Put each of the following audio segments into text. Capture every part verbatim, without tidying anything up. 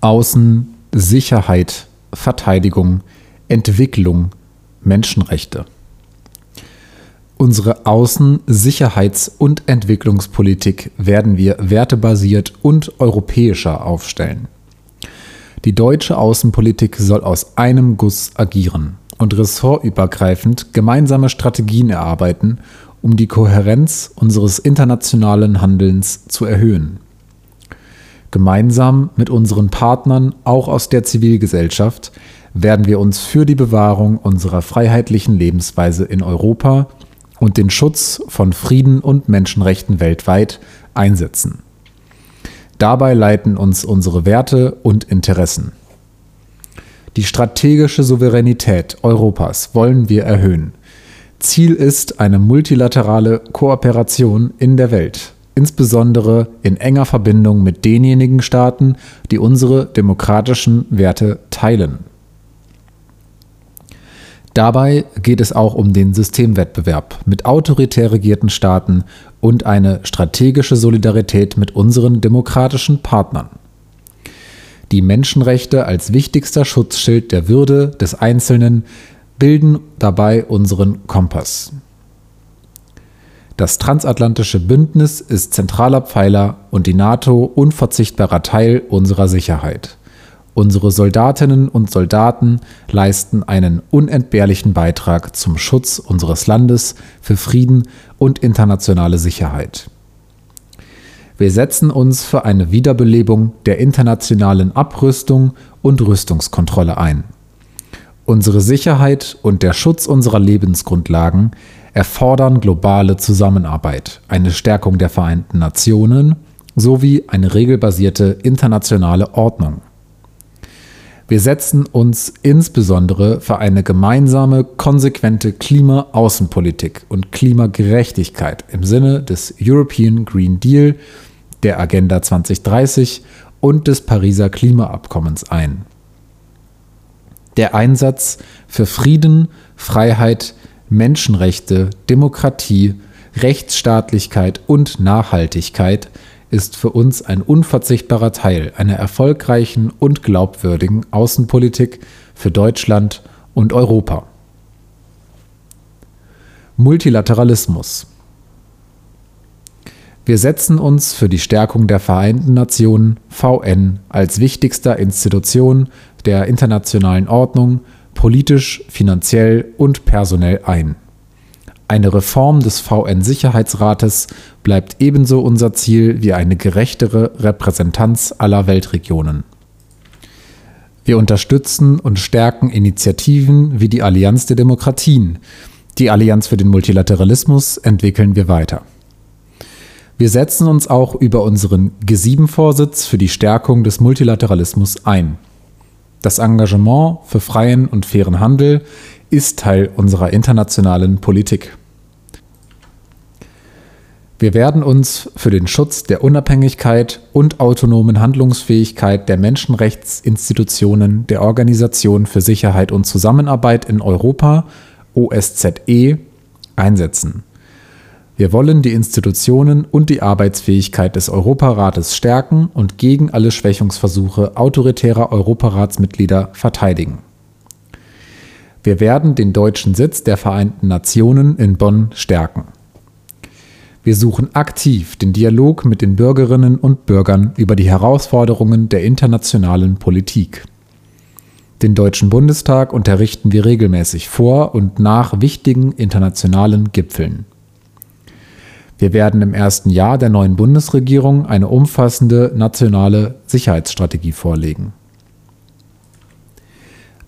Außen, Sicherheit, Verteidigung, Entwicklung, Menschenrechte. Unsere Außen-, Sicherheits- und Entwicklungspolitik werden wir wertebasiert und europäischer aufstellen. Die deutsche Außenpolitik soll aus einem Guss agieren und ressortübergreifend gemeinsame Strategien erarbeiten, um die Kohärenz unseres internationalen Handelns zu erhöhen. Gemeinsam mit unseren Partnern, auch aus der Zivilgesellschaft, werden wir uns für die Bewahrung unserer freiheitlichen Lebensweise in Europa und den Schutz von Frieden und Menschenrechten weltweit einsetzen. Dabei leiten uns unsere Werte und Interessen. Die strategische Souveränität Europas wollen wir erhöhen. Ziel ist eine multilaterale Kooperation in der Welt, insbesondere in enger Verbindung mit denjenigen Staaten, die unsere demokratischen Werte teilen. Dabei geht es auch um den Systemwettbewerb mit autoritär regierten Staaten und eine strategische Solidarität mit unseren demokratischen Partnern. Die Menschenrechte als wichtigster Schutzschild der Würde des Einzelnen bilden dabei unseren Kompass. Das transatlantische Bündnis ist zentraler Pfeiler und die NATO unverzichtbarer Teil unserer Sicherheit. Unsere Soldatinnen und Soldaten leisten einen unentbehrlichen Beitrag zum Schutz unseres Landes für Frieden und internationale Sicherheit. Wir setzen uns für eine Wiederbelebung der internationalen Abrüstung und Rüstungskontrolle ein. Unsere Sicherheit und der Schutz unserer Lebensgrundlagen erfordern globale Zusammenarbeit, eine Stärkung der Vereinten Nationen sowie eine regelbasierte internationale Ordnung. Wir setzen uns insbesondere für eine gemeinsame, konsequente Klimaaußenpolitik und Klimagerechtigkeit im Sinne des European Green Deal, der Agenda zwanzig dreißig und des Pariser Klimaabkommens ein. Der Einsatz für Frieden, Freiheit, Menschenrechte, Demokratie, Rechtsstaatlichkeit und Nachhaltigkeit ist für uns ein unverzichtbarer Teil einer erfolgreichen und glaubwürdigen Außenpolitik für Deutschland und Europa. Multilateralismus. Wir setzen uns für die Stärkung der Vereinten Nationen, V N, als wichtigster Institution der internationalen Ordnung politisch, finanziell und personell ein. Eine Reform des V N-Sicherheitsrates bleibt ebenso unser Ziel wie eine gerechtere Repräsentanz aller Weltregionen. Wir unterstützen und stärken Initiativen wie die Allianz der Demokratien. Die Allianz für den Multilateralismus entwickeln wir weiter. Wir setzen uns auch über unseren G sieben Vorsitz für die Stärkung des Multilateralismus ein. Das Engagement für freien und fairen Handel ist Teil unserer internationalen Politik. Wir werden uns für den Schutz der Unabhängigkeit und autonomen Handlungsfähigkeit der Menschenrechtsinstitutionen der Organisation für Sicherheit und Zusammenarbeit in Europa, O S Z E, einsetzen. Wir wollen die Institutionen und die Arbeitsfähigkeit des Europarates stärken und gegen alle Schwächungsversuche autoritärer Europaratsmitglieder verteidigen. Wir werden den deutschen Sitz der Vereinten Nationen in Bonn stärken. Wir suchen aktiv den Dialog mit den Bürgerinnen und Bürgern über die Herausforderungen der internationalen Politik. Den Deutschen Bundestag unterrichten wir regelmäßig vor und nach wichtigen internationalen Gipfeln. Wir werden im ersten Jahr der neuen Bundesregierung eine umfassende nationale Sicherheitsstrategie vorlegen.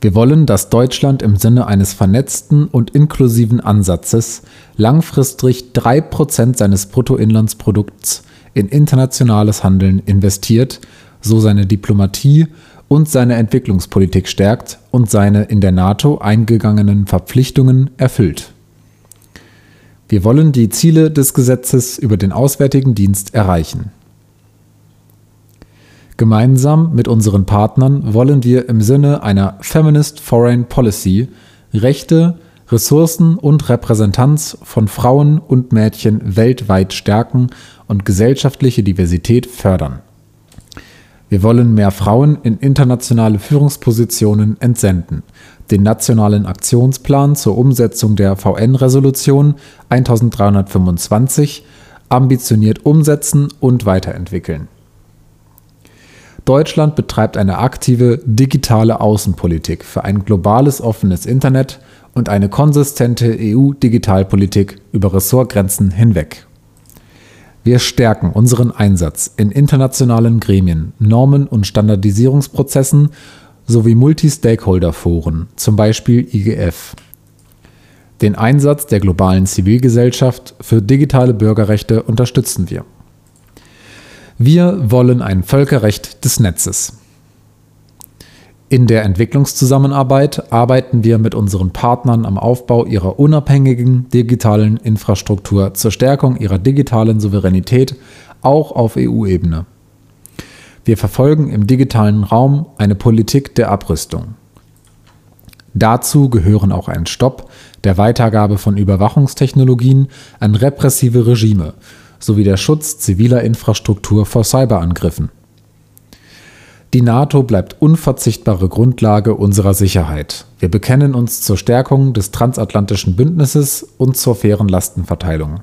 Wir wollen, dass Deutschland im Sinne eines vernetzten und inklusiven Ansatzes langfristig drei Prozent seines Bruttoinlandsprodukts in internationales Handeln investiert, so seine Diplomatie und seine Entwicklungspolitik stärkt und seine in der NATO eingegangenen Verpflichtungen erfüllt. Wir wollen die Ziele des Gesetzes über den Auswärtigen Dienst erreichen. Gemeinsam mit unseren Partnern wollen wir im Sinne einer Feminist Foreign Policy Rechte, Ressourcen und Repräsentanz von Frauen und Mädchen weltweit stärken und gesellschaftliche Diversität fördern. Wir wollen mehr Frauen in internationale Führungspositionen entsenden. Den nationalen Aktionsplan zur Umsetzung der V N-Resolution eintausenddreihundertfünfundzwanzig ambitioniert umsetzen und weiterentwickeln. Deutschland betreibt eine aktive digitale Außenpolitik für ein globales offenes Internet und eine konsistente E U-Digitalpolitik über Ressortgrenzen hinweg. Wir stärken unseren Einsatz in internationalen Gremien, Normen- und Standardisierungsprozessen sowie Multi-Stakeholder-Foren, zum Beispiel I G F. Den Einsatz der globalen Zivilgesellschaft für digitale Bürgerrechte unterstützen wir. Wir wollen ein Völkerrecht des Netzes. In der Entwicklungszusammenarbeit arbeiten wir mit unseren Partnern am Aufbau ihrer unabhängigen digitalen Infrastruktur zur Stärkung ihrer digitalen Souveränität, auch auf E U-Ebene. Wir verfolgen im digitalen Raum eine Politik der Abrüstung. Dazu gehören auch ein Stopp der Weitergabe von Überwachungstechnologien an repressive Regime, sowie der Schutz ziviler Infrastruktur vor Cyberangriffen. Die NATO bleibt unverzichtbare Grundlage unserer Sicherheit. Wir bekennen uns zur Stärkung des transatlantischen Bündnisses und zur fairen Lastenverteilung.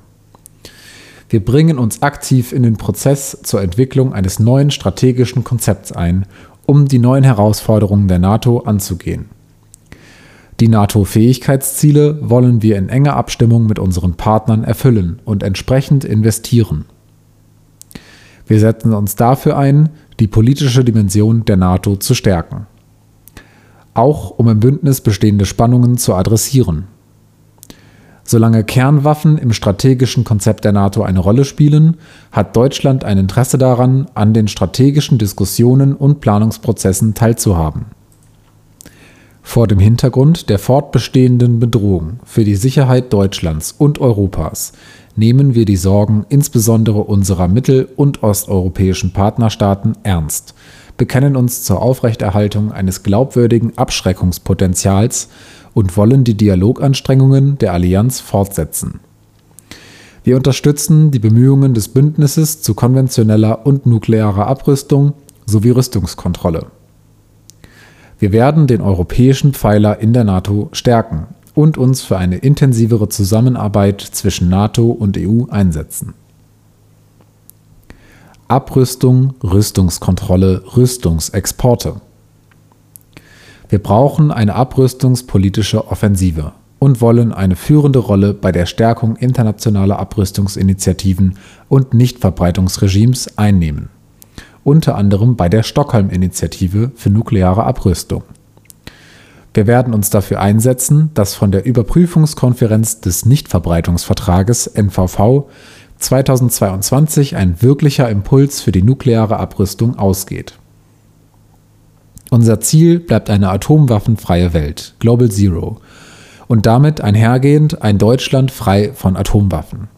Wir bringen uns aktiv in den Prozess zur Entwicklung eines neuen strategischen Konzepts ein, um die neuen Herausforderungen der NATO anzugehen. Die NATO-Fähigkeitsziele wollen wir in enger Abstimmung mit unseren Partnern erfüllen und entsprechend investieren. Wir setzen uns dafür ein, die politische Dimension der NATO zu stärken, auch um im Bündnis bestehende Spannungen zu adressieren. Solange Kernwaffen im strategischen Konzept der NATO eine Rolle spielen, hat Deutschland ein Interesse daran, an den strategischen Diskussionen und Planungsprozessen teilzuhaben. Vor dem Hintergrund der fortbestehenden Bedrohung für die Sicherheit Deutschlands und Europas nehmen wir die Sorgen insbesondere unserer mittel- und osteuropäischen Partnerstaaten ernst, bekennen uns zur Aufrechterhaltung eines glaubwürdigen Abschreckungspotenzials und wollen die Dialoganstrengungen der Allianz fortsetzen. Wir unterstützen die Bemühungen des Bündnisses zu konventioneller und nuklearer Abrüstung sowie Rüstungskontrolle. Wir werden den europäischen Pfeiler in der NATO stärken und uns für eine intensivere Zusammenarbeit zwischen NATO und E U einsetzen. Abrüstung, Rüstungskontrolle, Rüstungsexporte. Wir brauchen eine abrüstungspolitische Offensive und wollen eine führende Rolle bei der Stärkung internationaler Abrüstungsinitiativen und Nichtverbreitungsregimes einnehmen, unter anderem bei der Stockholm-Initiative für nukleare Abrüstung. Wir werden uns dafür einsetzen, dass von der Überprüfungskonferenz des Nichtverbreitungsvertrages N V V zweitausendzweiundzwanzig ein wirklicher Impuls für die nukleare Abrüstung ausgeht. Unser Ziel bleibt eine atomwaffenfreie Welt, Global Zero, und damit einhergehend ein Deutschland frei von Atomwaffen.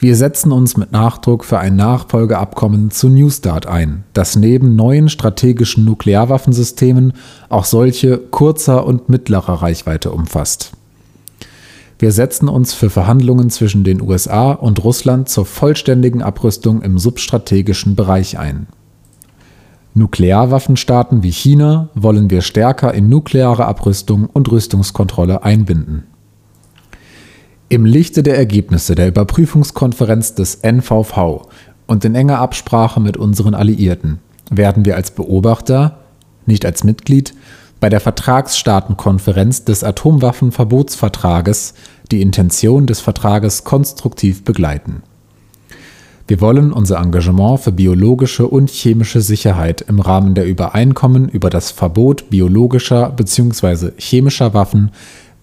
Wir setzen uns mit Nachdruck für ein Nachfolgeabkommen zu New START ein, das neben neuen strategischen Nuklearwaffensystemen auch solche kurzer und mittlerer Reichweite umfasst. Wir setzen uns für Verhandlungen zwischen den U S A und Russland zur vollständigen Abrüstung im substrategischen Bereich ein. Nuklearwaffenstaaten wie China wollen wir stärker in nukleare Abrüstung und Rüstungskontrolle einbinden. Im Lichte der Ergebnisse der Überprüfungskonferenz des N V V und in enger Absprache mit unseren Alliierten werden wir als Beobachter, nicht als Mitglied, bei der Vertragsstaatenkonferenz des Atomwaffenverbotsvertrages die Intention des Vertrages konstruktiv begleiten. Wir wollen unser Engagement für biologische und chemische Sicherheit im Rahmen der Übereinkommen über das Verbot biologischer bzw. chemischer Waffen,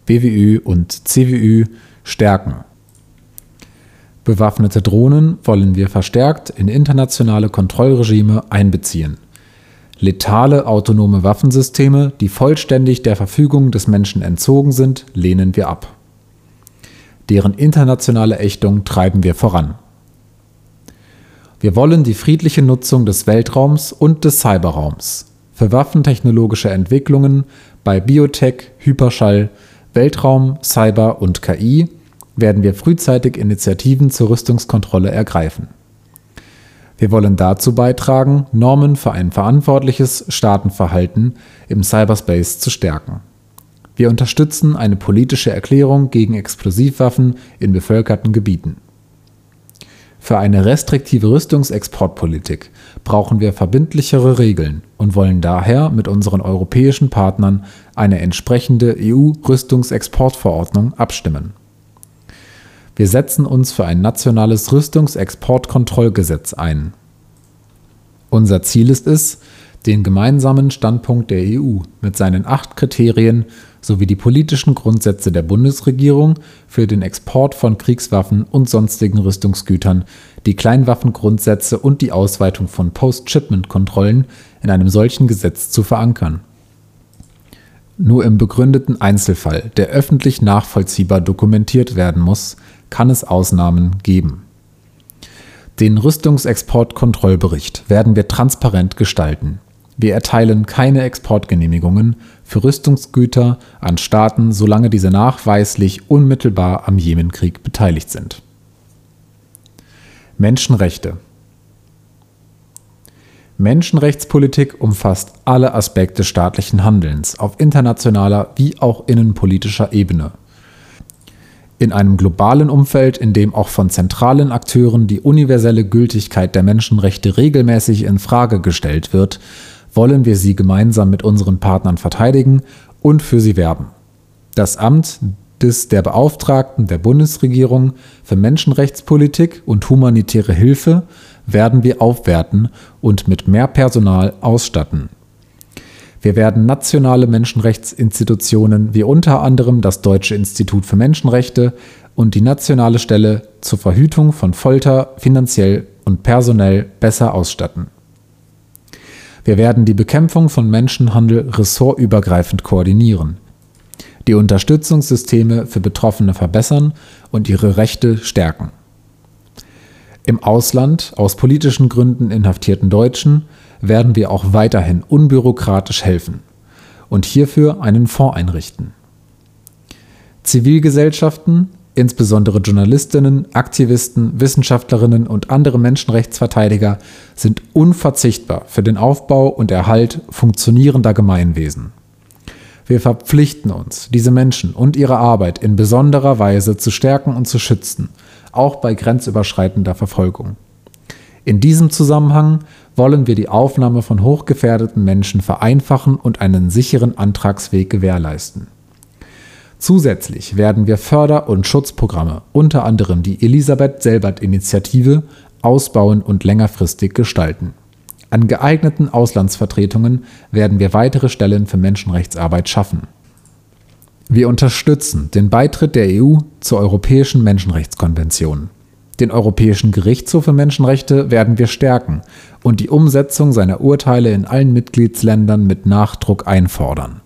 B W Ü und C W Ü, stärken. Bewaffnete Drohnen wollen wir verstärkt in internationale Kontrollregime einbeziehen. Letale autonome Waffensysteme, die vollständig der Verfügung des Menschen entzogen sind, lehnen wir ab. Deren internationale Ächtung treiben wir voran. Wir wollen die friedliche Nutzung des Weltraums und des Cyberraums für waffentechnologische Entwicklungen bei Biotech, Hyperschall, Weltraum, Cyber und K I werden wir frühzeitig Initiativen zur Rüstungskontrolle ergreifen. Wir wollen dazu beitragen, Normen für ein verantwortliches Staatenverhalten im Cyberspace zu stärken. Wir unterstützen eine politische Erklärung gegen Explosivwaffen in bevölkerten Gebieten. Für eine restriktive Rüstungsexportpolitik brauchen wir verbindlichere Regeln und wollen daher mit unseren europäischen Partnern eine entsprechende E U-Rüstungsexportverordnung abstimmen. Wir setzen uns für ein nationales Rüstungsexportkontrollgesetz ein. Unser Ziel ist es, den gemeinsamen Standpunkt der E U mit seinen acht Kriterien sowie die politischen Grundsätze der Bundesregierung für den Export von Kriegswaffen und sonstigen Rüstungsgütern, die Kleinwaffengrundsätze und die Ausweitung von Post-Shipment-Kontrollen in einem solchen Gesetz zu verankern. Nur im begründeten Einzelfall, der öffentlich nachvollziehbar dokumentiert werden muss, kann es Ausnahmen geben. Den Rüstungsexportkontrollbericht werden wir transparent gestalten. Wir erteilen keine Exportgenehmigungen für Rüstungsgüter an Staaten, solange diese nachweislich unmittelbar am Jemenkrieg beteiligt sind. Menschenrechte. Menschenrechtspolitik umfasst alle Aspekte staatlichen Handelns auf internationaler wie auch innenpolitischer Ebene. In einem globalen Umfeld, in dem auch von zentralen Akteuren die universelle Gültigkeit der Menschenrechte regelmäßig in Frage gestellt wird, wollen wir sie gemeinsam mit unseren Partnern verteidigen und für sie werben. Das Amt des der Beauftragten der Bundesregierung für Menschenrechtspolitik und humanitäre Hilfe werden wir aufwerten und mit mehr Personal ausstatten. Wir werden nationale Menschenrechtsinstitutionen wie unter anderem das Deutsche Institut für Menschenrechte und die Nationale Stelle zur Verhütung von Folter finanziell und personell besser ausstatten. Wir werden die Bekämpfung von Menschenhandel ressortübergreifend koordinieren, die Unterstützungssysteme für Betroffene verbessern und ihre Rechte stärken. Im Ausland aus politischen Gründen inhaftierten Deutschen werden wir auch weiterhin unbürokratisch helfen und hierfür einen Fonds einrichten. Zivilgesellschaften, insbesondere Journalistinnen, Aktivisten, Wissenschaftlerinnen und andere Menschenrechtsverteidiger sind unverzichtbar für den Aufbau und Erhalt funktionierender Gemeinwesen. Wir verpflichten uns, diese Menschen und ihre Arbeit in besonderer Weise zu stärken und zu schützen, auch bei grenzüberschreitender Verfolgung. In diesem Zusammenhang wollen wir die Aufnahme von hochgefährdeten Menschen vereinfachen und einen sicheren Antragsweg gewährleisten. Zusätzlich werden wir Förder- und Schutzprogramme, unter anderem die Elisabeth-Selbert-Initiative, ausbauen und längerfristig gestalten. An geeigneten Auslandsvertretungen werden wir weitere Stellen für Menschenrechtsarbeit schaffen. Wir unterstützen den Beitritt der E U zur Europäischen Menschenrechtskonvention. Den Europäischen Gerichtshof für Menschenrechte werden wir stärken und die Umsetzung seiner Urteile in allen Mitgliedsländern mit Nachdruck einfordern.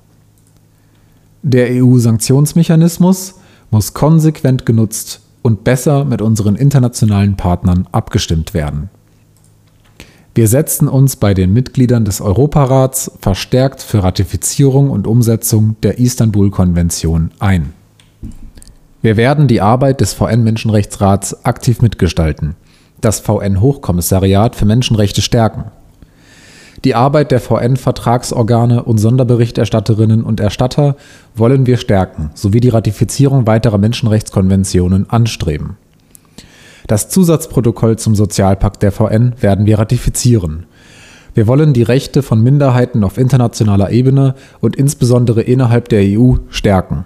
Der E U-Sanktionsmechanismus muss konsequent genutzt und besser mit unseren internationalen Partnern abgestimmt werden. Wir setzen uns bei den Mitgliedern des Europarats verstärkt für Ratifizierung und Umsetzung der Istanbul-Konvention ein. Wir werden die Arbeit des V N-Menschenrechtsrats aktiv mitgestalten, das V N-Hochkommissariat für Menschenrechte stärken, die Arbeit der V N-Vertragsorgane und Sonderberichterstatterinnen und Erstatter wollen wir stärken, sowie die Ratifizierung weiterer Menschenrechtskonventionen anstreben. Das Zusatzprotokoll zum Sozialpakt der V N werden wir ratifizieren. Wir wollen die Rechte von Minderheiten auf internationaler Ebene und insbesondere innerhalb der E U stärken.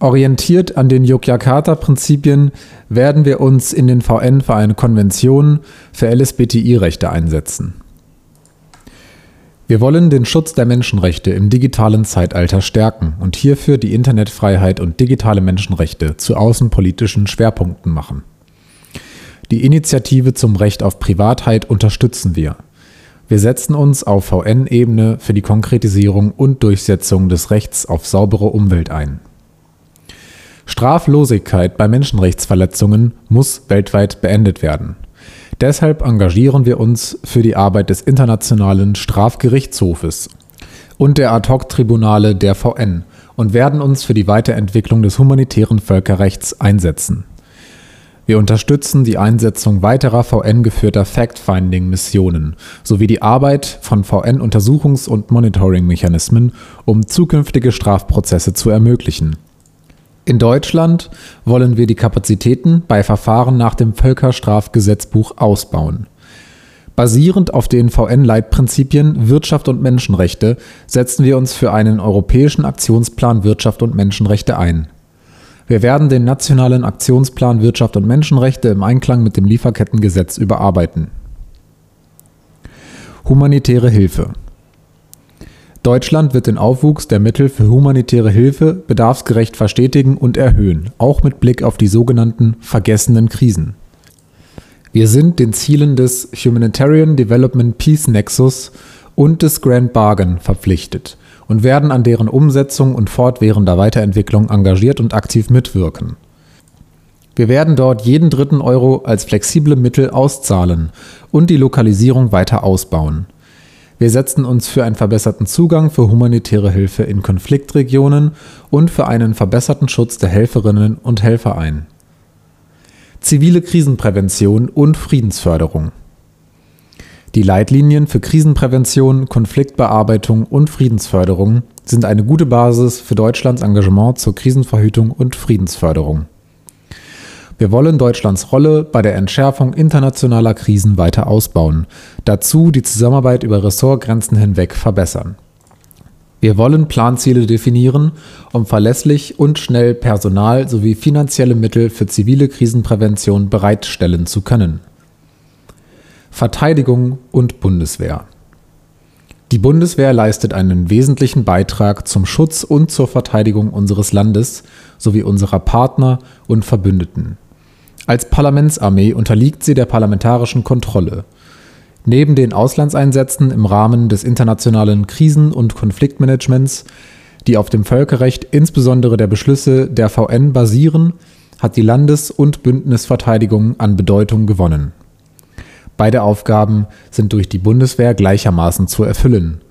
Orientiert an den Yogyakarta-Prinzipien werden wir uns in den V N für eine Konvention für L S B T I-Rechte einsetzen. Wir wollen den Schutz der Menschenrechte im digitalen Zeitalter stärken und hierfür die Internetfreiheit und digitale Menschenrechte zu außenpolitischen Schwerpunkten machen. Die Initiative zum Recht auf Privatheit unterstützen wir. Wir setzen uns auf V N-Ebene für die Konkretisierung und Durchsetzung des Rechts auf saubere Umwelt ein. Straflosigkeit bei Menschenrechtsverletzungen muss weltweit beendet werden. Deshalb engagieren wir uns für die Arbeit des Internationalen Strafgerichtshofes und der Ad-Hoc-Tribunale der V N und werden uns für die Weiterentwicklung des humanitären Völkerrechts einsetzen. Wir unterstützen die Einsetzung weiterer V N-geführter Fact-Finding-Missionen sowie die Arbeit von V N-Untersuchungs- und Monitoring-Mechanismen, um zukünftige Strafprozesse zu ermöglichen. In Deutschland wollen wir die Kapazitäten bei Verfahren nach dem Völkerstrafgesetzbuch ausbauen. Basierend auf den V N-Leitprinzipien Wirtschaft und Menschenrechte setzen wir uns für einen europäischen Aktionsplan Wirtschaft und Menschenrechte ein. Wir werden den nationalen Aktionsplan Wirtschaft und Menschenrechte im Einklang mit dem Lieferkettengesetz überarbeiten. Humanitäre Hilfe. Deutschland wird den Aufwuchs der Mittel für humanitäre Hilfe bedarfsgerecht verstetigen und erhöhen, auch mit Blick auf die sogenannten vergessenen Krisen. Wir sind den Zielen des Humanitarian Development Peace Nexus und des Grand Bargain verpflichtet und werden an deren Umsetzung und fortwährender Weiterentwicklung engagiert und aktiv mitwirken. Wir werden dort jeden dritten Euro als flexible Mittel auszahlen und die Lokalisierung weiter ausbauen. Wir setzen uns für einen verbesserten Zugang für humanitäre Hilfe in Konfliktregionen und für einen verbesserten Schutz der Helferinnen und Helfer ein. Zivile Krisenprävention und Friedensförderung. Die Leitlinien für Krisenprävention, Konfliktbearbeitung und Friedensförderung sind eine gute Basis für Deutschlands Engagement zur Krisenverhütung und Friedensförderung. Wir wollen Deutschlands Rolle bei der Entschärfung internationaler Krisen weiter ausbauen, dazu die Zusammenarbeit über Ressortgrenzen hinweg verbessern. Wir wollen Planziele definieren, um verlässlich und schnell Personal sowie finanzielle Mittel für zivile Krisenprävention bereitstellen zu können. Verteidigung und Bundeswehr. Die Bundeswehr leistet einen wesentlichen Beitrag zum Schutz und zur Verteidigung unseres Landes sowie unserer Partner und Verbündeten. Als Parlamentsarmee unterliegt sie der parlamentarischen Kontrolle. Neben den Auslandseinsätzen im Rahmen des internationalen Krisen- und Konfliktmanagements, die auf dem Völkerrecht, insbesondere der Beschlüsse der V N, basieren, hat die Landes- und Bündnisverteidigung an Bedeutung gewonnen. Beide Aufgaben sind durch die Bundeswehr gleichermaßen zu erfüllen.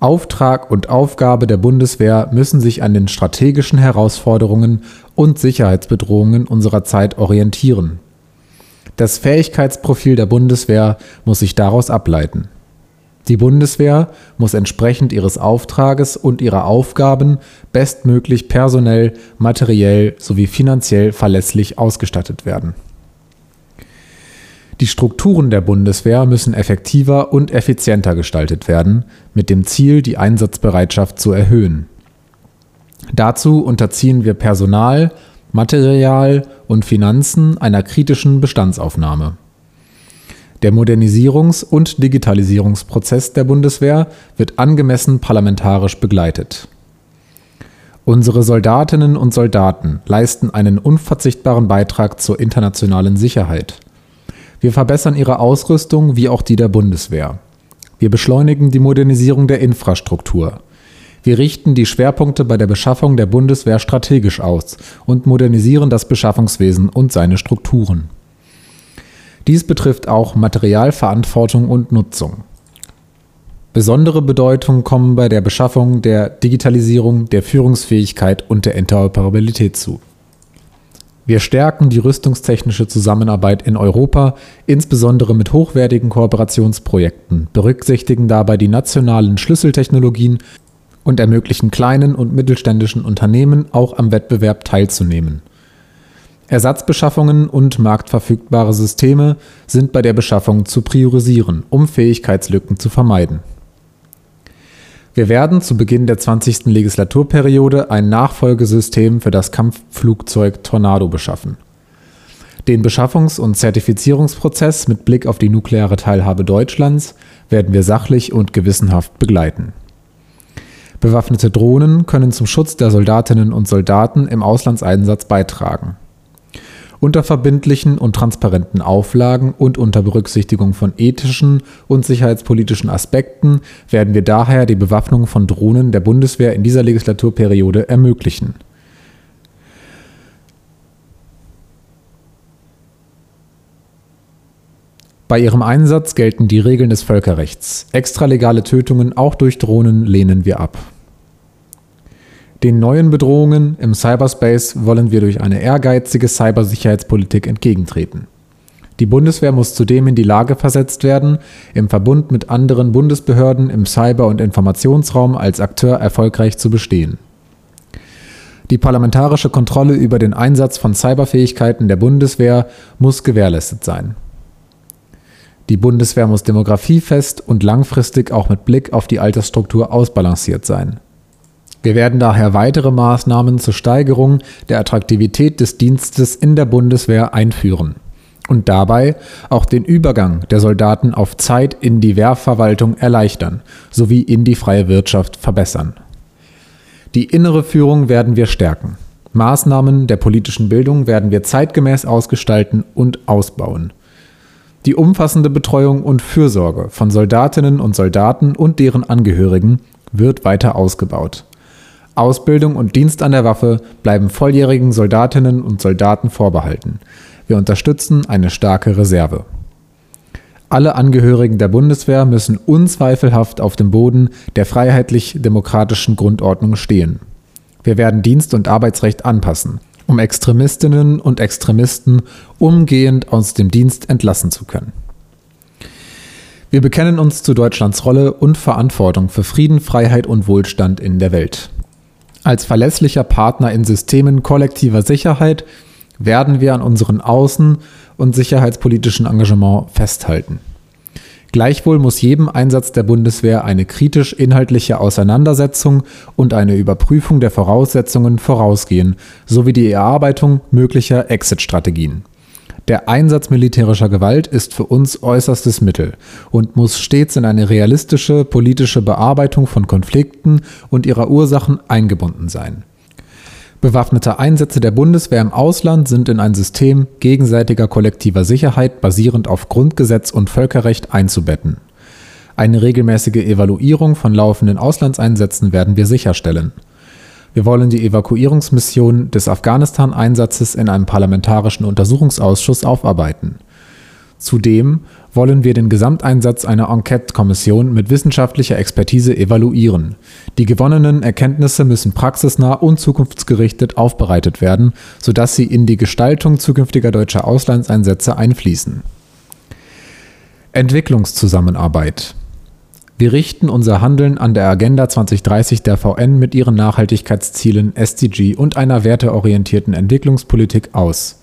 Auftrag und Aufgabe der Bundeswehr müssen sich an den strategischen Herausforderungen und Sicherheitsbedrohungen unserer Zeit orientieren. Das Fähigkeitsprofil der Bundeswehr muss sich daraus ableiten. Die Bundeswehr muss entsprechend ihres Auftrages und ihrer Aufgaben bestmöglich personell, materiell sowie finanziell verlässlich ausgestattet werden. Die Strukturen der Bundeswehr müssen effektiver und effizienter gestaltet werden, mit dem Ziel, die Einsatzbereitschaft zu erhöhen. Dazu unterziehen wir Personal, Material und Finanzen einer kritischen Bestandsaufnahme. Der Modernisierungs- und Digitalisierungsprozess der Bundeswehr wird angemessen parlamentarisch begleitet. Unsere Soldatinnen und Soldaten leisten einen unverzichtbaren Beitrag zur internationalen Sicherheit. Wir verbessern ihre Ausrüstung wie auch die der Bundeswehr. Wir beschleunigen die Modernisierung der Infrastruktur. Wir richten die Schwerpunkte bei der Beschaffung der Bundeswehr strategisch aus und modernisieren das Beschaffungswesen und seine Strukturen. Dies betrifft auch Materialverantwortung und Nutzung. Besondere Bedeutung kommen bei der Beschaffung, der Digitalisierung, der Führungsfähigkeit und der Interoperabilität zu. Wir stärken die rüstungstechnische Zusammenarbeit in Europa, insbesondere mit hochwertigen Kooperationsprojekten, berücksichtigen dabei die nationalen Schlüsseltechnologien und ermöglichen kleinen und mittelständischen Unternehmen auch am Wettbewerb teilzunehmen. Ersatzbeschaffungen und marktverfügbare Systeme sind bei der Beschaffung zu priorisieren, um Fähigkeitslücken zu vermeiden. Wir werden zu Beginn der zwanzigsten Legislaturperiode ein Nachfolgesystem für das Kampfflugzeug Tornado beschaffen. Den Beschaffungs- und Zertifizierungsprozess mit Blick auf die nukleare Teilhabe Deutschlands werden wir sachlich und gewissenhaft begleiten. Bewaffnete Drohnen können zum Schutz der Soldatinnen und Soldaten im Auslandseinsatz beitragen. Unter verbindlichen und transparenten Auflagen und unter Berücksichtigung von ethischen und sicherheitspolitischen Aspekten werden wir daher die Bewaffnung von Drohnen der Bundeswehr in dieser Legislaturperiode ermöglichen. Bei ihrem Einsatz gelten die Regeln des Völkerrechts. Extralegale Tötungen auch durch Drohnen lehnen wir ab. Den neuen Bedrohungen im Cyberspace wollen wir durch eine ehrgeizige Cybersicherheitspolitik entgegentreten. Die Bundeswehr muss zudem in die Lage versetzt werden, im Verbund mit anderen Bundesbehörden im Cyber- und Informationsraum als Akteur erfolgreich zu bestehen. Die parlamentarische Kontrolle über den Einsatz von Cyberfähigkeiten der Bundeswehr muss gewährleistet sein. Die Bundeswehr muss demografiefest und langfristig auch mit Blick auf die Altersstruktur ausbalanciert sein. Wir werden daher weitere Maßnahmen zur Steigerung der Attraktivität des Dienstes in der Bundeswehr einführen und dabei auch den Übergang der Soldaten auf Zeit in die Wehrverwaltung erleichtern sowie in die freie Wirtschaft verbessern. Die innere Führung werden wir stärken. Maßnahmen der politischen Bildung werden wir zeitgemäß ausgestalten und ausbauen. Die umfassende Betreuung und Fürsorge von Soldatinnen und Soldaten und deren Angehörigen wird weiter ausgebaut. Ausbildung und Dienst an der Waffe bleiben volljährigen Soldatinnen und Soldaten vorbehalten. Wir unterstützen eine starke Reserve. Alle Angehörigen der Bundeswehr müssen unzweifelhaft auf dem Boden der freiheitlich-demokratischen Grundordnung stehen. Wir werden Dienst- und Arbeitsrecht anpassen, um Extremistinnen und Extremisten umgehend aus dem Dienst entlassen zu können. Wir bekennen uns zu Deutschlands Rolle und Verantwortung für Frieden, Freiheit und Wohlstand in der Welt. Als verlässlicher Partner in Systemen kollektiver Sicherheit werden wir an unseren außen- und sicherheitspolitischen Engagement festhalten. Gleichwohl muss jedem Einsatz der Bundeswehr eine kritisch-inhaltliche Auseinandersetzung und eine Überprüfung der Voraussetzungen vorausgehen, sowie die Erarbeitung möglicher Exit-Strategien. Der Einsatz militärischer Gewalt ist für uns äußerstes Mittel und muss stets in eine realistische politische Bearbeitung von Konflikten und ihrer Ursachen eingebunden sein. Bewaffnete Einsätze der Bundeswehr im Ausland sind in ein System gegenseitiger kollektiver Sicherheit basierend auf Grundgesetz und Völkerrecht einzubetten. Eine regelmäßige Evaluierung von laufenden Auslandseinsätzen werden wir sicherstellen. Wir wollen die Evakuierungsmission des Afghanistan-Einsatzes in einem parlamentarischen Untersuchungsausschuss aufarbeiten. Zudem wollen wir den Gesamteinsatz einer Enquete-Kommission mit wissenschaftlicher Expertise evaluieren. Die gewonnenen Erkenntnisse müssen praxisnah und zukunftsgerichtet aufbereitet werden, sodass sie in die Gestaltung zukünftiger deutscher Auslandseinsätze einfließen. Entwicklungszusammenarbeit. Wir richten unser Handeln an der Agenda zwanzig dreißig der V N mit ihren Nachhaltigkeitszielen S D G und einer werteorientierten Entwicklungspolitik aus.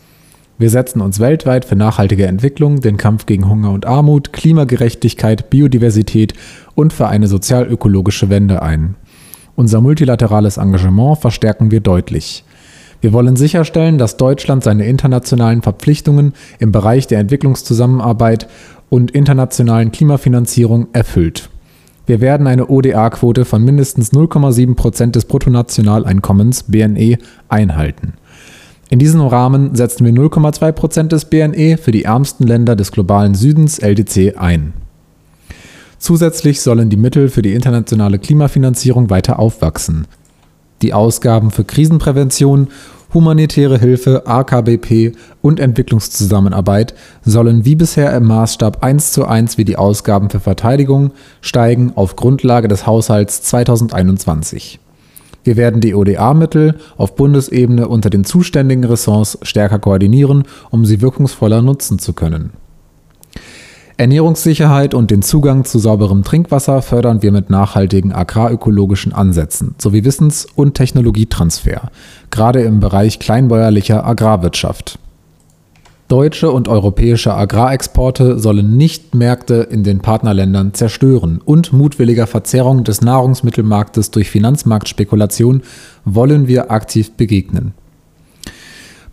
Wir setzen uns weltweit für nachhaltige Entwicklung, den Kampf gegen Hunger und Armut, Klimagerechtigkeit, Biodiversität und für eine sozial-ökologische Wende ein. Unser multilaterales Engagement verstärken wir deutlich. Wir wollen sicherstellen, dass Deutschland seine internationalen Verpflichtungen im Bereich der Entwicklungszusammenarbeit und internationalen Klimafinanzierung erfüllt. Wir werden eine O D A-Quote von mindestens null Komma sieben Prozent des Bruttonationaleinkommens B N E einhalten. In diesem Rahmen setzen wir null Komma zwei Prozent des B N E für die ärmsten Länder des globalen Südens L D C ein. Zusätzlich sollen die Mittel für die internationale Klimafinanzierung weiter aufwachsen. Die Ausgaben für Krisenprävention, humanitäre Hilfe, A K B P und Entwicklungszusammenarbeit sollen wie bisher im Maßstab eins zu eins wie die Ausgaben für Verteidigung steigen auf Grundlage des Haushalts zweitausendeinundzwanzig. Wir werden die O D A-Mittel auf Bundesebene unter den zuständigen Ressorts stärker koordinieren, um sie wirkungsvoller nutzen zu können. Ernährungssicherheit und den Zugang zu sauberem Trinkwasser fördern wir mit nachhaltigen agrarökologischen Ansätzen sowie Wissens- und Technologietransfer, gerade im Bereich kleinbäuerlicher Agrarwirtschaft. Deutsche und europäische Agrarexporte sollen nicht Märkte in den Partnerländern zerstören und mutwilliger Verzerrung des Nahrungsmittelmarktes durch Finanzmarktspekulation wollen wir aktiv begegnen.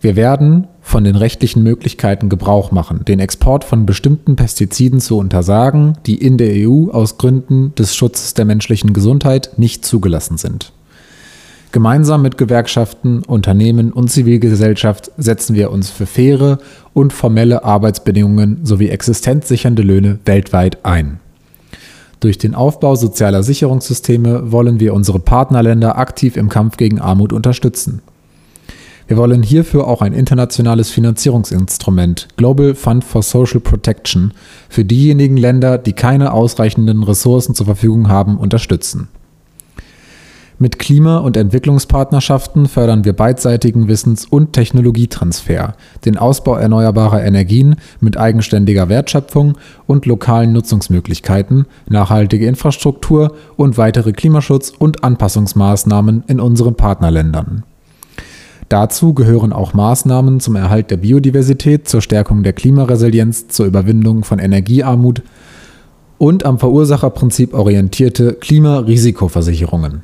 Wir werden von den rechtlichen Möglichkeiten Gebrauch machen, den Export von bestimmten Pestiziden zu untersagen, die in der E U aus Gründen des Schutzes der menschlichen Gesundheit nicht zugelassen sind. Gemeinsam mit Gewerkschaften, Unternehmen und Zivilgesellschaft setzen wir uns für faire und formelle Arbeitsbedingungen sowie existenzsichernde Löhne weltweit ein. Durch den Aufbau sozialer Sicherungssysteme wollen wir unsere Partnerländer aktiv im Kampf gegen Armut unterstützen. Wir wollen hierfür auch ein internationales Finanzierungsinstrument, Global Fund for Social Protection, für diejenigen Länder, die keine ausreichenden Ressourcen zur Verfügung haben, unterstützen. Mit Klima- und Entwicklungspartnerschaften fördern wir beidseitigen Wissens- und Technologietransfer, den Ausbau erneuerbarer Energien mit eigenständiger Wertschöpfung und lokalen Nutzungsmöglichkeiten, nachhaltige Infrastruktur und weitere Klimaschutz- und Anpassungsmaßnahmen in unseren Partnerländern. Dazu gehören auch Maßnahmen zum Erhalt der Biodiversität, zur Stärkung der Klimaresilienz, zur Überwindung von Energiearmut und am Verursacherprinzip orientierte Klimarisikoversicherungen.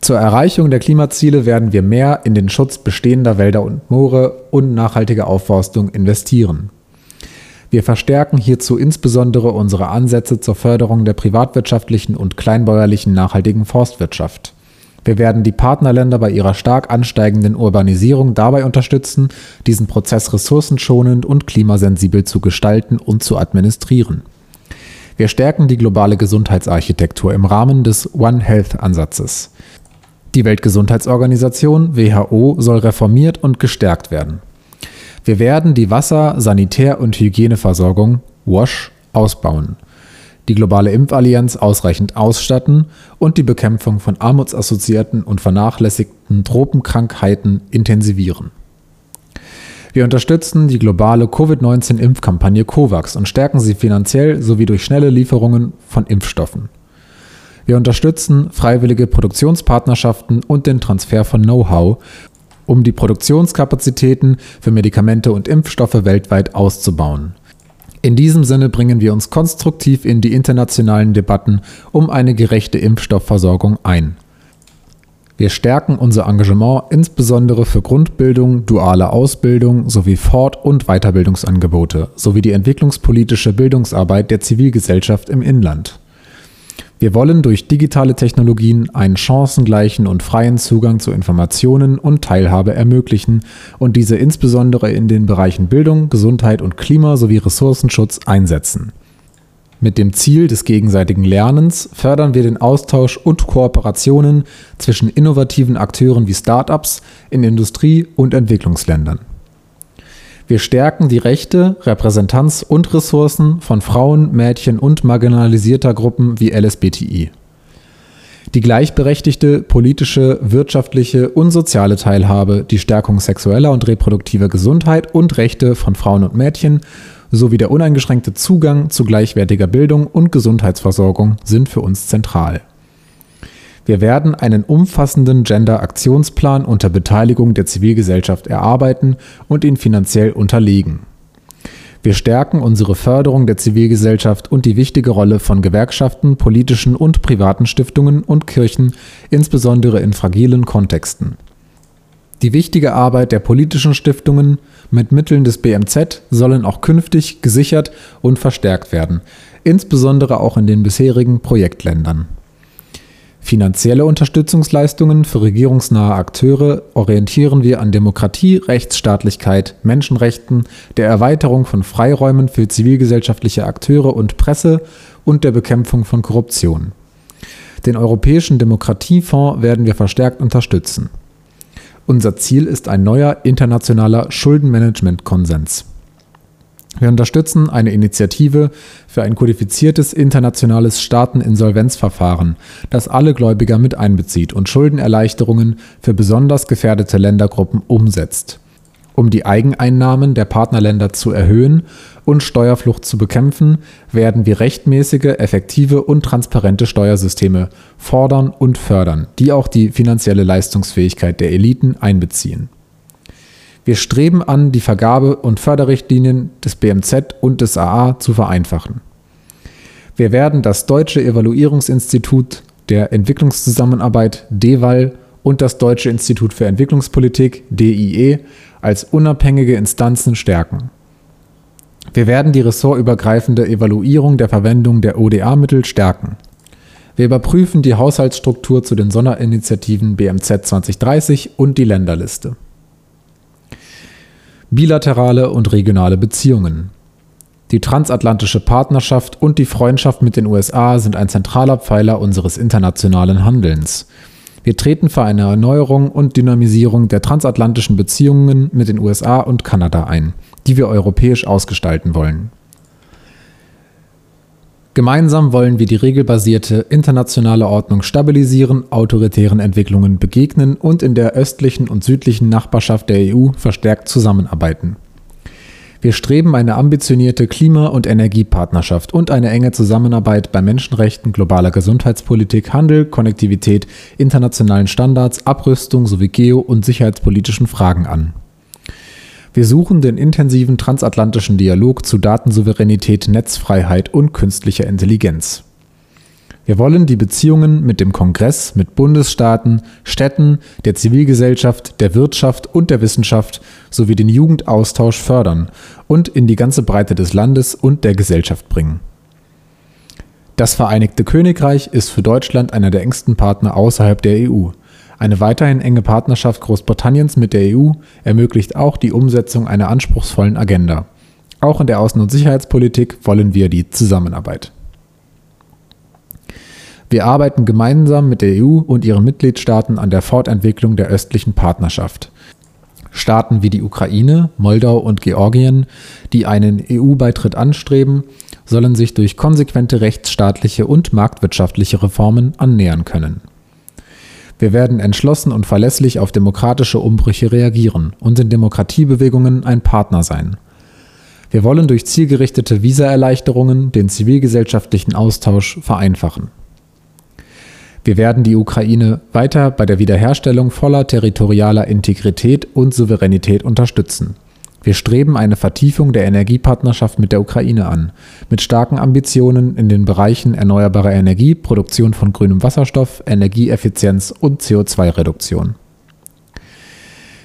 Zur Erreichung der Klimaziele werden wir mehr in den Schutz bestehender Wälder und Moore und nachhaltige Aufforstung investieren. Wir verstärken hierzu insbesondere unsere Ansätze zur Förderung der privatwirtschaftlichen und kleinbäuerlichen nachhaltigen Forstwirtschaft. Wir werden die Partnerländer bei ihrer stark ansteigenden Urbanisierung dabei unterstützen, diesen Prozess ressourcenschonend und klimasensibel zu gestalten und zu administrieren. Wir stärken die globale Gesundheitsarchitektur im Rahmen des One-Health-Ansatzes. Die Weltgesundheitsorganisation W H O soll reformiert und gestärkt werden. Wir werden die Wasser-, Sanitär- und Hygieneversorgung WASH ausbauen, die globale Impfallianz ausreichend ausstatten und die Bekämpfung von armutsassoziierten und vernachlässigten Tropenkrankheiten intensivieren. Wir unterstützen die globale Covid neunzehn-Impfkampagne COVAX und stärken sie finanziell sowie durch schnelle Lieferungen von Impfstoffen. Wir unterstützen freiwillige Produktionspartnerschaften und den Transfer von Know-how, um die Produktionskapazitäten für Medikamente und Impfstoffe weltweit auszubauen. In diesem Sinne bringen wir uns konstruktiv in die internationalen Debatten um eine gerechte Impfstoffversorgung ein. Wir stärken unser Engagement insbesondere für Grundbildung, duale Ausbildung sowie Fort- und Weiterbildungsangebote sowie die entwicklungspolitische Bildungsarbeit der Zivilgesellschaft im Inland. Wir wollen durch digitale Technologien einen chancengleichen und freien Zugang zu Informationen und Teilhabe ermöglichen und diese insbesondere in den Bereichen Bildung, Gesundheit und Klima sowie Ressourcenschutz einsetzen. Mit dem Ziel des gegenseitigen Lernens fördern wir den Austausch und Kooperationen zwischen innovativen Akteuren wie Start-ups in Industrie- und Entwicklungsländern. Wir stärken die Rechte, Repräsentanz und Ressourcen von Frauen, Mädchen und marginalisierter Gruppen wie L S B T I. Die gleichberechtigte politische, wirtschaftliche und soziale Teilhabe, die Stärkung sexueller und reproduktiver Gesundheit und Rechte von Frauen und Mädchen sowie der uneingeschränkte Zugang zu gleichwertiger Bildung und Gesundheitsversorgung sind für uns zentral. Wir werden einen umfassenden Gender-Aktionsplan unter Beteiligung der Zivilgesellschaft erarbeiten und ihn finanziell unterlegen. Wir stärken unsere Förderung der Zivilgesellschaft und die wichtige Rolle von Gewerkschaften, politischen und privaten Stiftungen und Kirchen, insbesondere in fragilen Kontexten. Die wichtige Arbeit der politischen Stiftungen mit Mitteln des B M Z sollen auch künftig gesichert und verstärkt werden, insbesondere auch in den bisherigen Projektländern. Finanzielle Unterstützungsleistungen für regierungsnahe Akteure orientieren wir an Demokratie, Rechtsstaatlichkeit, Menschenrechten, der Erweiterung von Freiräumen für zivilgesellschaftliche Akteure und Presse und der Bekämpfung von Korruption. Den Europäischen Demokratiefonds werden wir verstärkt unterstützen. Unser Ziel ist ein neuer internationaler Schuldenmanagement-Konsens. Wir unterstützen eine Initiative für ein kodifiziertes internationales Staateninsolvenzverfahren, das alle Gläubiger mit einbezieht und Schuldenerleichterungen für besonders gefährdete Ländergruppen umsetzt, um die Eigeneinnahmen der Partnerländer zu erhöhen und Steuerflucht zu bekämpfen, werden wir rechtmäßige, effektive und transparente Steuersysteme fordern und fördern, die auch die finanzielle Leistungsfähigkeit der Eliten einbeziehen. Wir streben an, die Vergabe- und Förderrichtlinien des B M Z und des A A zu vereinfachen. Wir werden das Deutsche Evaluierungsinstitut der Entwicklungszusammenarbeit D E W A L und das Deutsche Institut für Entwicklungspolitik D I E als unabhängige Instanzen stärken. Wir werden die ressortübergreifende Evaluierung der Verwendung der O D A-Mittel stärken. Wir überprüfen die Haushaltsstruktur zu den Sonderinitiativen B M Z zwanzig dreißig und die Länderliste. Bilaterale und regionale Beziehungen. Die transatlantische Partnerschaft und die Freundschaft mit den U S A sind ein zentraler Pfeiler unseres internationalen Handelns. Wir treten für eine Erneuerung und Dynamisierung der transatlantischen Beziehungen mit den U S A und Kanada ein, die wir europäisch ausgestalten wollen. Gemeinsam wollen wir die regelbasierte internationale Ordnung stabilisieren, autoritären Entwicklungen begegnen und in der östlichen und südlichen Nachbarschaft der E U verstärkt zusammenarbeiten. Wir streben eine ambitionierte Klima- und Energiepartnerschaft und eine enge Zusammenarbeit bei Menschenrechten, globaler Gesundheitspolitik, Handel, Konnektivität, internationalen Standards, Abrüstung sowie geo- und sicherheitspolitischen Fragen an. Wir suchen den intensiven transatlantischen Dialog zu Datensouveränität, Netzfreiheit und künstlicher Intelligenz. Wir wollen die Beziehungen mit dem Kongress, mit Bundesstaaten, Städten, der Zivilgesellschaft, der Wirtschaft und der Wissenschaft sowie den Jugendaustausch fördern und in die ganze Breite des Landes und der Gesellschaft bringen. Das Vereinigte Königreich ist für Deutschland einer der engsten Partner außerhalb der E U. Eine weiterhin enge Partnerschaft Großbritanniens mit der E U ermöglicht auch die Umsetzung einer anspruchsvollen Agenda. Auch in der Außen- und Sicherheitspolitik wollen wir die Zusammenarbeit. Wir arbeiten gemeinsam mit der E U und ihren Mitgliedstaaten an der Fortentwicklung der östlichen Partnerschaft. Staaten wie die Ukraine, Moldau und Georgien, die einen E U-Beitritt anstreben, sollen sich durch konsequente rechtsstaatliche und marktwirtschaftliche Reformen annähern können. Wir werden entschlossen und verlässlich auf demokratische Umbrüche reagieren und in Demokratiebewegungen ein Partner sein. Wir wollen durch zielgerichtete Visaerleichterungen den zivilgesellschaftlichen Austausch vereinfachen. Wir werden die Ukraine weiter bei der Wiederherstellung voller territorialer Integrität und Souveränität unterstützen. Wir streben eine Vertiefung der Energiepartnerschaft mit der Ukraine an, mit starken Ambitionen in den Bereichen erneuerbare Energie, Produktion von grünem Wasserstoff, Energieeffizienz und C O zwei Reduktion.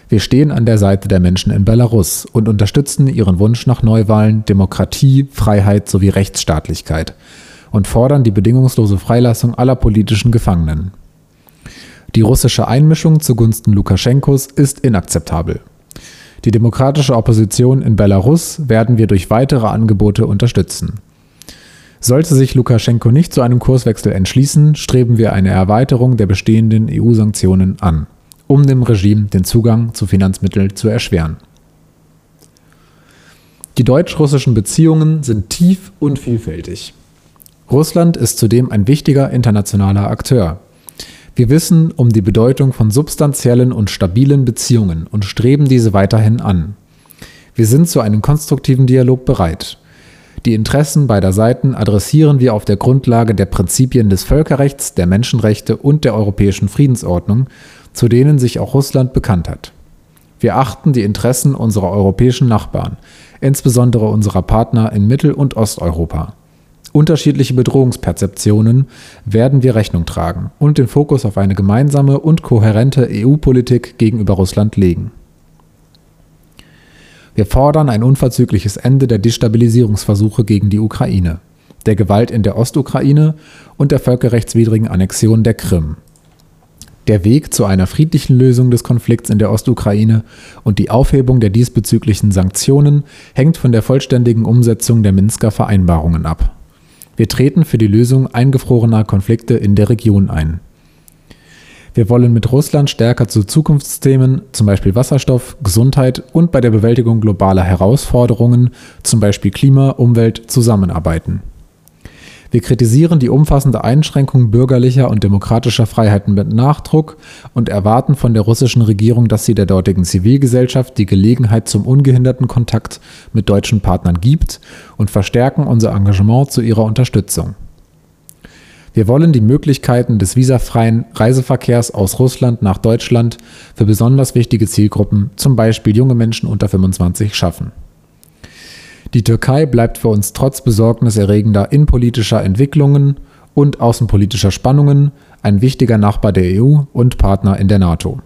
Wir stehen an der Seite der Menschen in Belarus und unterstützen ihren Wunsch nach Neuwahlen, Demokratie, Freiheit sowie Rechtsstaatlichkeit und fordern die bedingungslose Freilassung aller politischen Gefangenen. Die russische Einmischung zugunsten Lukaschenkos ist inakzeptabel. Die demokratische Opposition in Belarus werden wir durch weitere Angebote unterstützen. Sollte sich Lukaschenko nicht zu einem Kurswechsel entschließen, streben wir eine Erweiterung der bestehenden E U-Sanktionen an, um dem Regime den Zugang zu Finanzmitteln zu erschweren. Die deutsch-russischen Beziehungen sind tief und vielfältig. Russland ist zudem ein wichtiger internationaler Akteur. Wir wissen um die Bedeutung von substanziellen und stabilen Beziehungen und streben diese weiterhin an. Wir sind zu einem konstruktiven Dialog bereit. Die Interessen beider Seiten adressieren wir auf der Grundlage der Prinzipien des Völkerrechts, der Menschenrechte und der europäischen Friedensordnung, zu denen sich auch Russland bekannt hat. Wir achten die Interessen unserer europäischen Nachbarn, insbesondere unserer Partner in Mittel- und Osteuropa. Unterschiedliche Bedrohungspezeptionen werden wir Rechnung tragen und den Fokus auf eine gemeinsame und kohärente E U-Politik gegenüber Russland legen. Wir fordern ein unverzügliches Ende der Destabilisierungsversuche gegen die Ukraine, der Gewalt in der Ostukraine und der völkerrechtswidrigen Annexion der Krim. Der Weg zu einer friedlichen Lösung des Konflikts in der Ostukraine und die Aufhebung der diesbezüglichen Sanktionen hängt von der vollständigen Umsetzung der Minsker Vereinbarungen ab. Wir treten für die Lösung eingefrorener Konflikte in der Region ein. Wir wollen mit Russland stärker zu Zukunftsthemen, zum Beispiel Wasserstoff, Gesundheit und bei der Bewältigung globaler Herausforderungen, zum Beispiel Klima, Umwelt, zusammenarbeiten. Wir kritisieren die umfassende Einschränkung bürgerlicher und demokratischer Freiheiten mit Nachdruck und erwarten von der russischen Regierung, dass sie der dortigen Zivilgesellschaft die Gelegenheit zum ungehinderten Kontakt mit deutschen Partnern gibt und verstärken unser Engagement zu ihrer Unterstützung. Wir wollen die Möglichkeiten des visafreien Reiseverkehrs aus Russland nach Deutschland für besonders wichtige Zielgruppen, zum Beispiel junge Menschen unter fünfundzwanzig, schaffen. Die Türkei bleibt für uns trotz besorgniserregender innenpolitischer Entwicklungen und außenpolitischer Spannungen ein wichtiger Nachbar der E U und Partner in der NATO.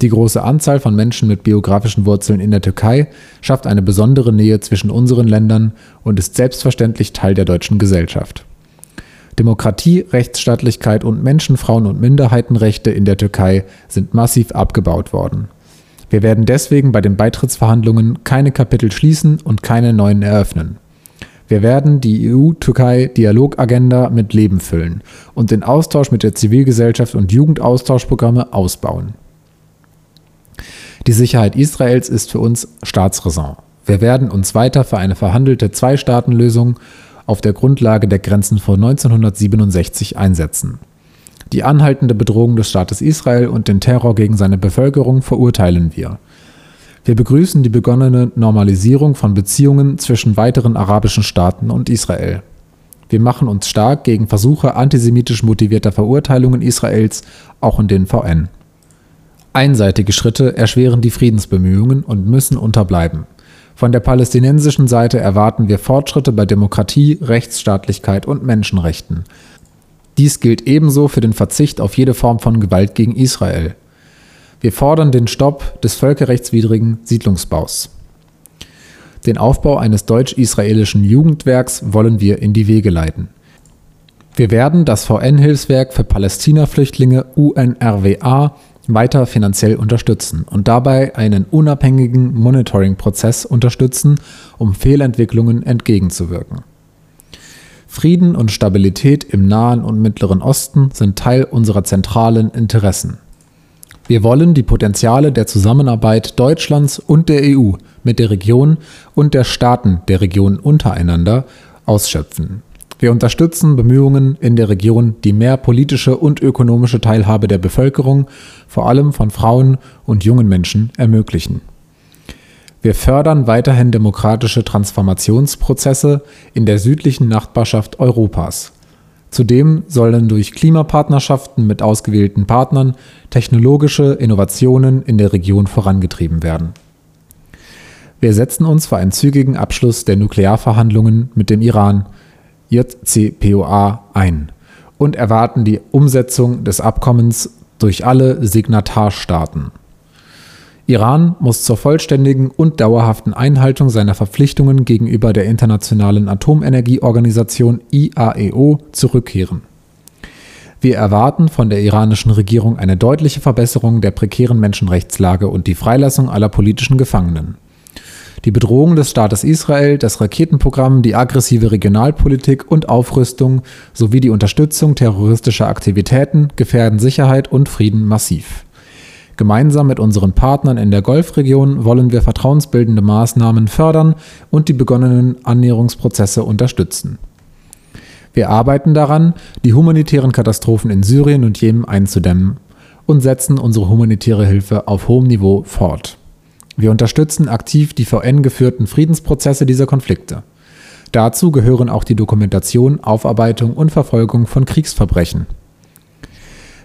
Die große Anzahl von Menschen mit biografischen Wurzeln in der Türkei schafft eine besondere Nähe zwischen unseren Ländern und ist selbstverständlich Teil der deutschen Gesellschaft. Demokratie, Rechtsstaatlichkeit und Menschen-, Frauen- und Minderheitenrechte in der Türkei sind massiv abgebaut worden. Wir werden deswegen bei den Beitrittsverhandlungen keine Kapitel schließen und keine neuen eröffnen. Wir werden die E U-Türkei-Dialogagenda mit Leben füllen und den Austausch mit der Zivilgesellschaft und Jugendaustauschprogramme ausbauen. Die Sicherheit Israels ist für uns Staatsräson. Wir werden uns weiter für eine verhandelte Zwei-Staaten-Lösung auf der Grundlage der Grenzen von neunzehnhundertsiebenundsechzig einsetzen. Die anhaltende Bedrohung des Staates Israel und den Terror gegen seine Bevölkerung verurteilen wir. Wir begrüßen die begonnene Normalisierung von Beziehungen zwischen weiteren arabischen Staaten und Israel. Wir machen uns stark gegen Versuche antisemitisch motivierter Verurteilungen Israels, auch in den V N. Einseitige Schritte erschweren die Friedensbemühungen und müssen unterbleiben. Von der palästinensischen Seite erwarten wir Fortschritte bei Demokratie, Rechtsstaatlichkeit und Menschenrechten. Dies gilt ebenso für den Verzicht auf jede Form von Gewalt gegen Israel. Wir fordern den Stopp des völkerrechtswidrigen Siedlungsbaus. Den Aufbau eines deutsch-israelischen Jugendwerks wollen wir in die Wege leiten. Wir werden das V N-Hilfswerk für Palästina-Flüchtlinge U N R W A weiter finanziell unterstützen und dabei einen unabhängigen Monitoring-Prozess unterstützen, um Fehlentwicklungen entgegenzuwirken. Frieden und Stabilität im Nahen und Mittleren Osten sind Teil unserer zentralen Interessen. Wir wollen die Potenziale der Zusammenarbeit Deutschlands und der E U mit der Region und der Staaten der Region untereinander ausschöpfen. Wir unterstützen Bemühungen in der Region, die mehr politische und ökonomische Teilhabe der Bevölkerung, vor allem von Frauen und jungen Menschen, ermöglichen. Wir fördern weiterhin demokratische Transformationsprozesse in der südlichen Nachbarschaft Europas. Zudem sollen durch Klimapartnerschaften mit ausgewählten Partnern technologische Innovationen in der Region vorangetrieben werden. Wir setzen uns für einen zügigen Abschluss der Nuklearverhandlungen mit dem Iran, J C P O A, ein und erwarten die Umsetzung des Abkommens durch alle Signatarstaaten. Iran muss zur vollständigen und dauerhaften Einhaltung seiner Verpflichtungen gegenüber der Internationalen Atomenergieorganisation I A E O zurückkehren. Wir erwarten von der iranischen Regierung eine deutliche Verbesserung der prekären Menschenrechtslage und die Freilassung aller politischen Gefangenen. Die Bedrohung des Staates Israel, das Raketenprogramm, die aggressive Regionalpolitik und Aufrüstung sowie die Unterstützung terroristischer Aktivitäten gefährden Sicherheit und Frieden massiv. Gemeinsam mit unseren Partnern in der Golfregion wollen wir vertrauensbildende Maßnahmen fördern und die begonnenen Annäherungsprozesse unterstützen. Wir arbeiten daran, die humanitären Katastrophen in Syrien und Jemen einzudämmen und setzen unsere humanitäre Hilfe auf hohem Niveau fort. Wir unterstützen aktiv die V N-geführten Friedensprozesse dieser Konflikte. Dazu gehören auch die Dokumentation, Aufarbeitung und Verfolgung von Kriegsverbrechen.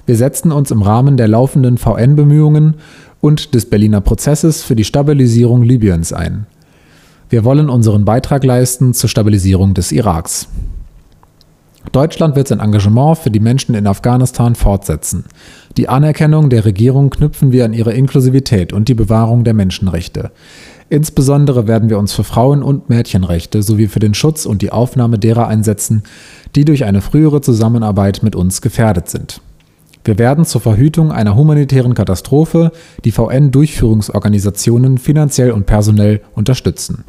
Wir setzen uns im Rahmen der laufenden V N-Bemühungen und des Berliner Prozesses für die Stabilisierung Libyens ein. Wir wollen unseren Beitrag leisten zur Stabilisierung des Iraks. Deutschland wird sein Engagement für die Menschen in Afghanistan fortsetzen. Die Anerkennung der Regierung knüpfen wir an ihre Inklusivität und die Bewahrung der Menschenrechte. Insbesondere werden wir uns für Frauen- und Mädchenrechte sowie für den Schutz und die Aufnahme derer einsetzen, die durch eine frühere Zusammenarbeit mit uns gefährdet sind. Wir werden zur Verhütung einer humanitären Katastrophe die V N-Durchführungsorganisationen finanziell und personell unterstützen.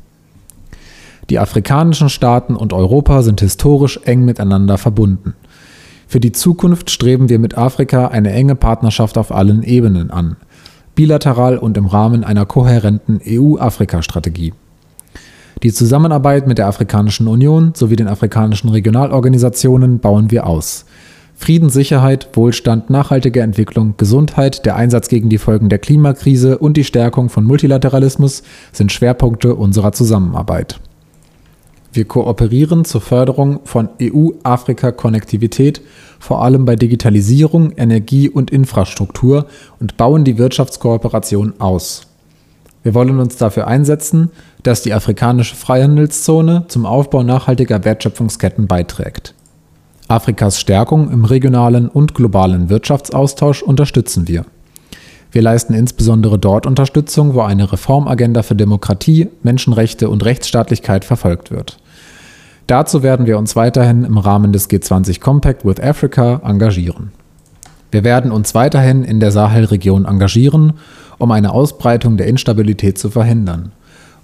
Die afrikanischen Staaten und Europa sind historisch eng miteinander verbunden. Für die Zukunft streben wir mit Afrika eine enge Partnerschaft auf allen Ebenen an, bilateral und im Rahmen einer kohärenten E U-Afrika-Strategie. Die Zusammenarbeit mit der Afrikanischen Union sowie den afrikanischen Regionalorganisationen bauen wir aus. Frieden, Sicherheit, Wohlstand, nachhaltige Entwicklung, Gesundheit, der Einsatz gegen die Folgen der Klimakrise und die Stärkung von Multilateralismus sind Schwerpunkte unserer Zusammenarbeit. Wir kooperieren zur Förderung von E U-Afrika-Konnektivität, vor allem bei Digitalisierung, Energie und Infrastruktur, und bauen die Wirtschaftskooperation aus. Wir wollen uns dafür einsetzen, dass die afrikanische Freihandelszone zum Aufbau nachhaltiger Wertschöpfungsketten beiträgt. Afrikas Stärkung im regionalen und globalen Wirtschaftsaustausch unterstützen wir. Wir leisten insbesondere dort Unterstützung, wo eine Reformagenda für Demokratie, Menschenrechte und Rechtsstaatlichkeit verfolgt wird. Dazu werden wir uns weiterhin im Rahmen des G zwanzig Compact with Africa engagieren. Wir werden uns weiterhin in der Sahelregion engagieren, um eine Ausbreitung der Instabilität zu verhindern.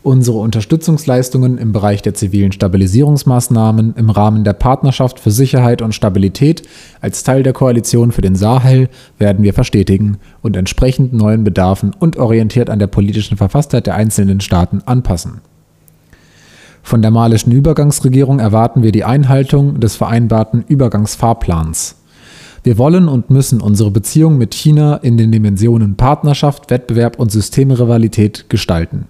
Unsere Unterstützungsleistungen im Bereich der zivilen Stabilisierungsmaßnahmen im Rahmen der Partnerschaft für Sicherheit und Stabilität als Teil der Koalition für den Sahel werden wir verstetigen und entsprechend neuen Bedarfen und orientiert an der politischen Verfasstheit der einzelnen Staaten anpassen. Von der malischen Übergangsregierung erwarten wir die Einhaltung des vereinbarten Übergangsfahrplans. Wir wollen und müssen unsere Beziehung mit China in den Dimensionen Partnerschaft, Wettbewerb und Systemrivalität gestalten.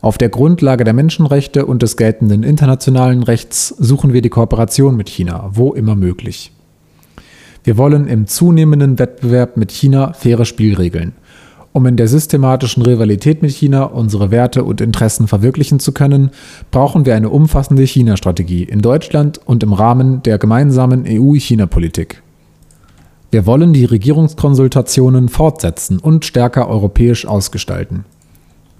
Auf der Grundlage der Menschenrechte und des geltenden internationalen Rechts suchen wir die Kooperation mit China, wo immer möglich. Wir wollen im zunehmenden Wettbewerb mit China faire Spielregeln, um in der systematischen Rivalität mit China unsere Werte und Interessen verwirklichen zu können, brauchen wir eine umfassende China-Strategie in Deutschland und im Rahmen der gemeinsamen E U-China-Politik. Wir wollen die Regierungskonsultationen fortsetzen und stärker europäisch ausgestalten.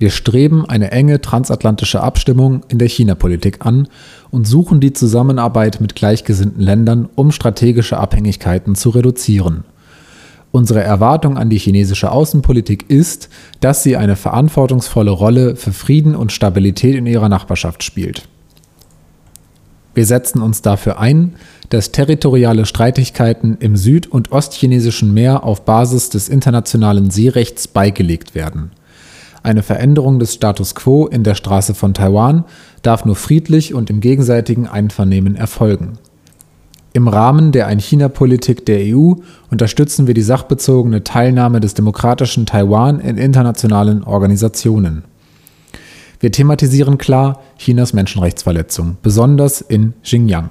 Wir streben eine enge transatlantische Abstimmung in der China-Politik an und suchen die Zusammenarbeit mit gleichgesinnten Ländern, um strategische Abhängigkeiten zu reduzieren. Unsere Erwartung an die chinesische Außenpolitik ist, dass sie eine verantwortungsvolle Rolle für Frieden und Stabilität in ihrer Nachbarschaft spielt. Wir setzen uns dafür ein, dass territoriale Streitigkeiten im süd- und ostchinesischen Meer auf Basis des internationalen Seerechts beigelegt werden. Eine Veränderung des Status quo in der Straße von Taiwan darf nur friedlich und im gegenseitigen Einvernehmen erfolgen. Im Rahmen der Ein-China-Politik der E U unterstützen wir die sachbezogene Teilnahme des demokratischen Taiwan in internationalen Organisationen. Wir thematisieren klar Chinas Menschenrechtsverletzungen, besonders in Xinjiang.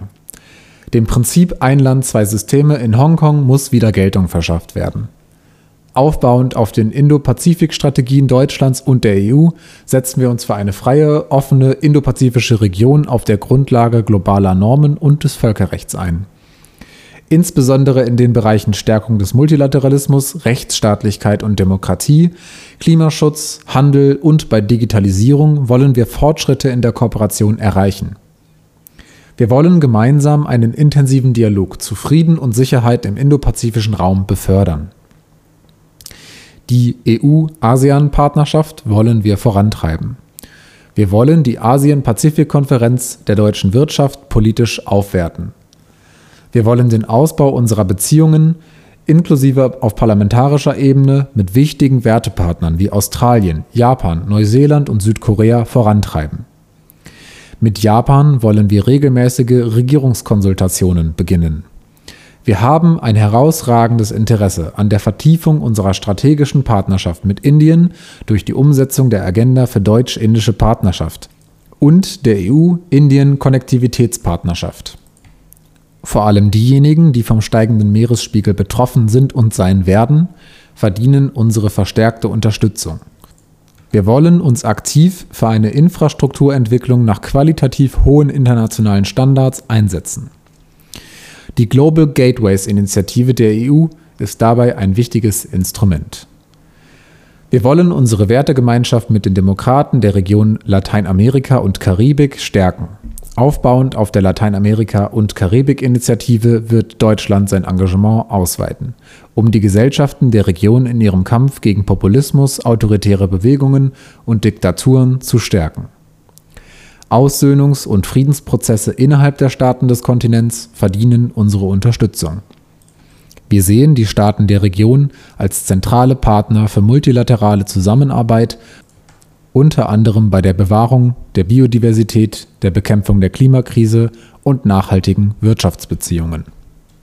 Dem Prinzip ein Land, zwei Systeme in Hongkong muss wieder Geltung verschafft werden. Aufbauend auf den Indo-Pazifik-Strategien Deutschlands und der E U setzen wir uns für eine freie, offene, indopazifische Region auf der Grundlage globaler Normen und des Völkerrechts ein. Insbesondere in den Bereichen Stärkung des Multilateralismus, Rechtsstaatlichkeit und Demokratie, Klimaschutz, Handel und bei Digitalisierung wollen wir Fortschritte in der Kooperation erreichen. Wir wollen gemeinsam einen intensiven Dialog zu Frieden und Sicherheit im indopazifischen Raum befördern. Die E U-ASEAN-Partnerschaft wollen wir vorantreiben. Wir wollen die Asien-Pazifik-Konferenz der deutschen Wirtschaft politisch aufwerten. Wir wollen den Ausbau unserer Beziehungen inklusive auf parlamentarischer Ebene mit wichtigen Wertepartnern wie Australien, Japan, Neuseeland und Südkorea vorantreiben. Mit Japan wollen wir regelmäßige Regierungskonsultationen beginnen. Wir haben ein herausragendes Interesse an der Vertiefung unserer strategischen Partnerschaft mit Indien durch die Umsetzung der Agenda für deutsch-indische Partnerschaft und der E U-Indien-Konnektivitätspartnerschaft. Vor allem diejenigen, die vom steigenden Meeresspiegel betroffen sind und sein werden, verdienen unsere verstärkte Unterstützung. Wir wollen uns aktiv für eine Infrastrukturentwicklung nach qualitativ hohen internationalen Standards einsetzen. Die Global Gateways-Initiative der E U ist dabei ein wichtiges Instrument. Wir wollen unsere Wertegemeinschaft mit den Demokraten der Region Lateinamerika und Karibik stärken. Aufbauend auf der Lateinamerika- und Karibik-Initiative wird Deutschland sein Engagement ausweiten, um die Gesellschaften der Region in ihrem Kampf gegen Populismus, autoritäre Bewegungen und Diktaturen zu stärken. Aussöhnungs- und Friedensprozesse innerhalb der Staaten des Kontinents verdienen unsere Unterstützung. Wir sehen die Staaten der Region als zentrale Partner für multilaterale Zusammenarbeit, unter anderem bei der Bewahrung der Biodiversität, der Bekämpfung der Klimakrise und nachhaltigen Wirtschaftsbeziehungen.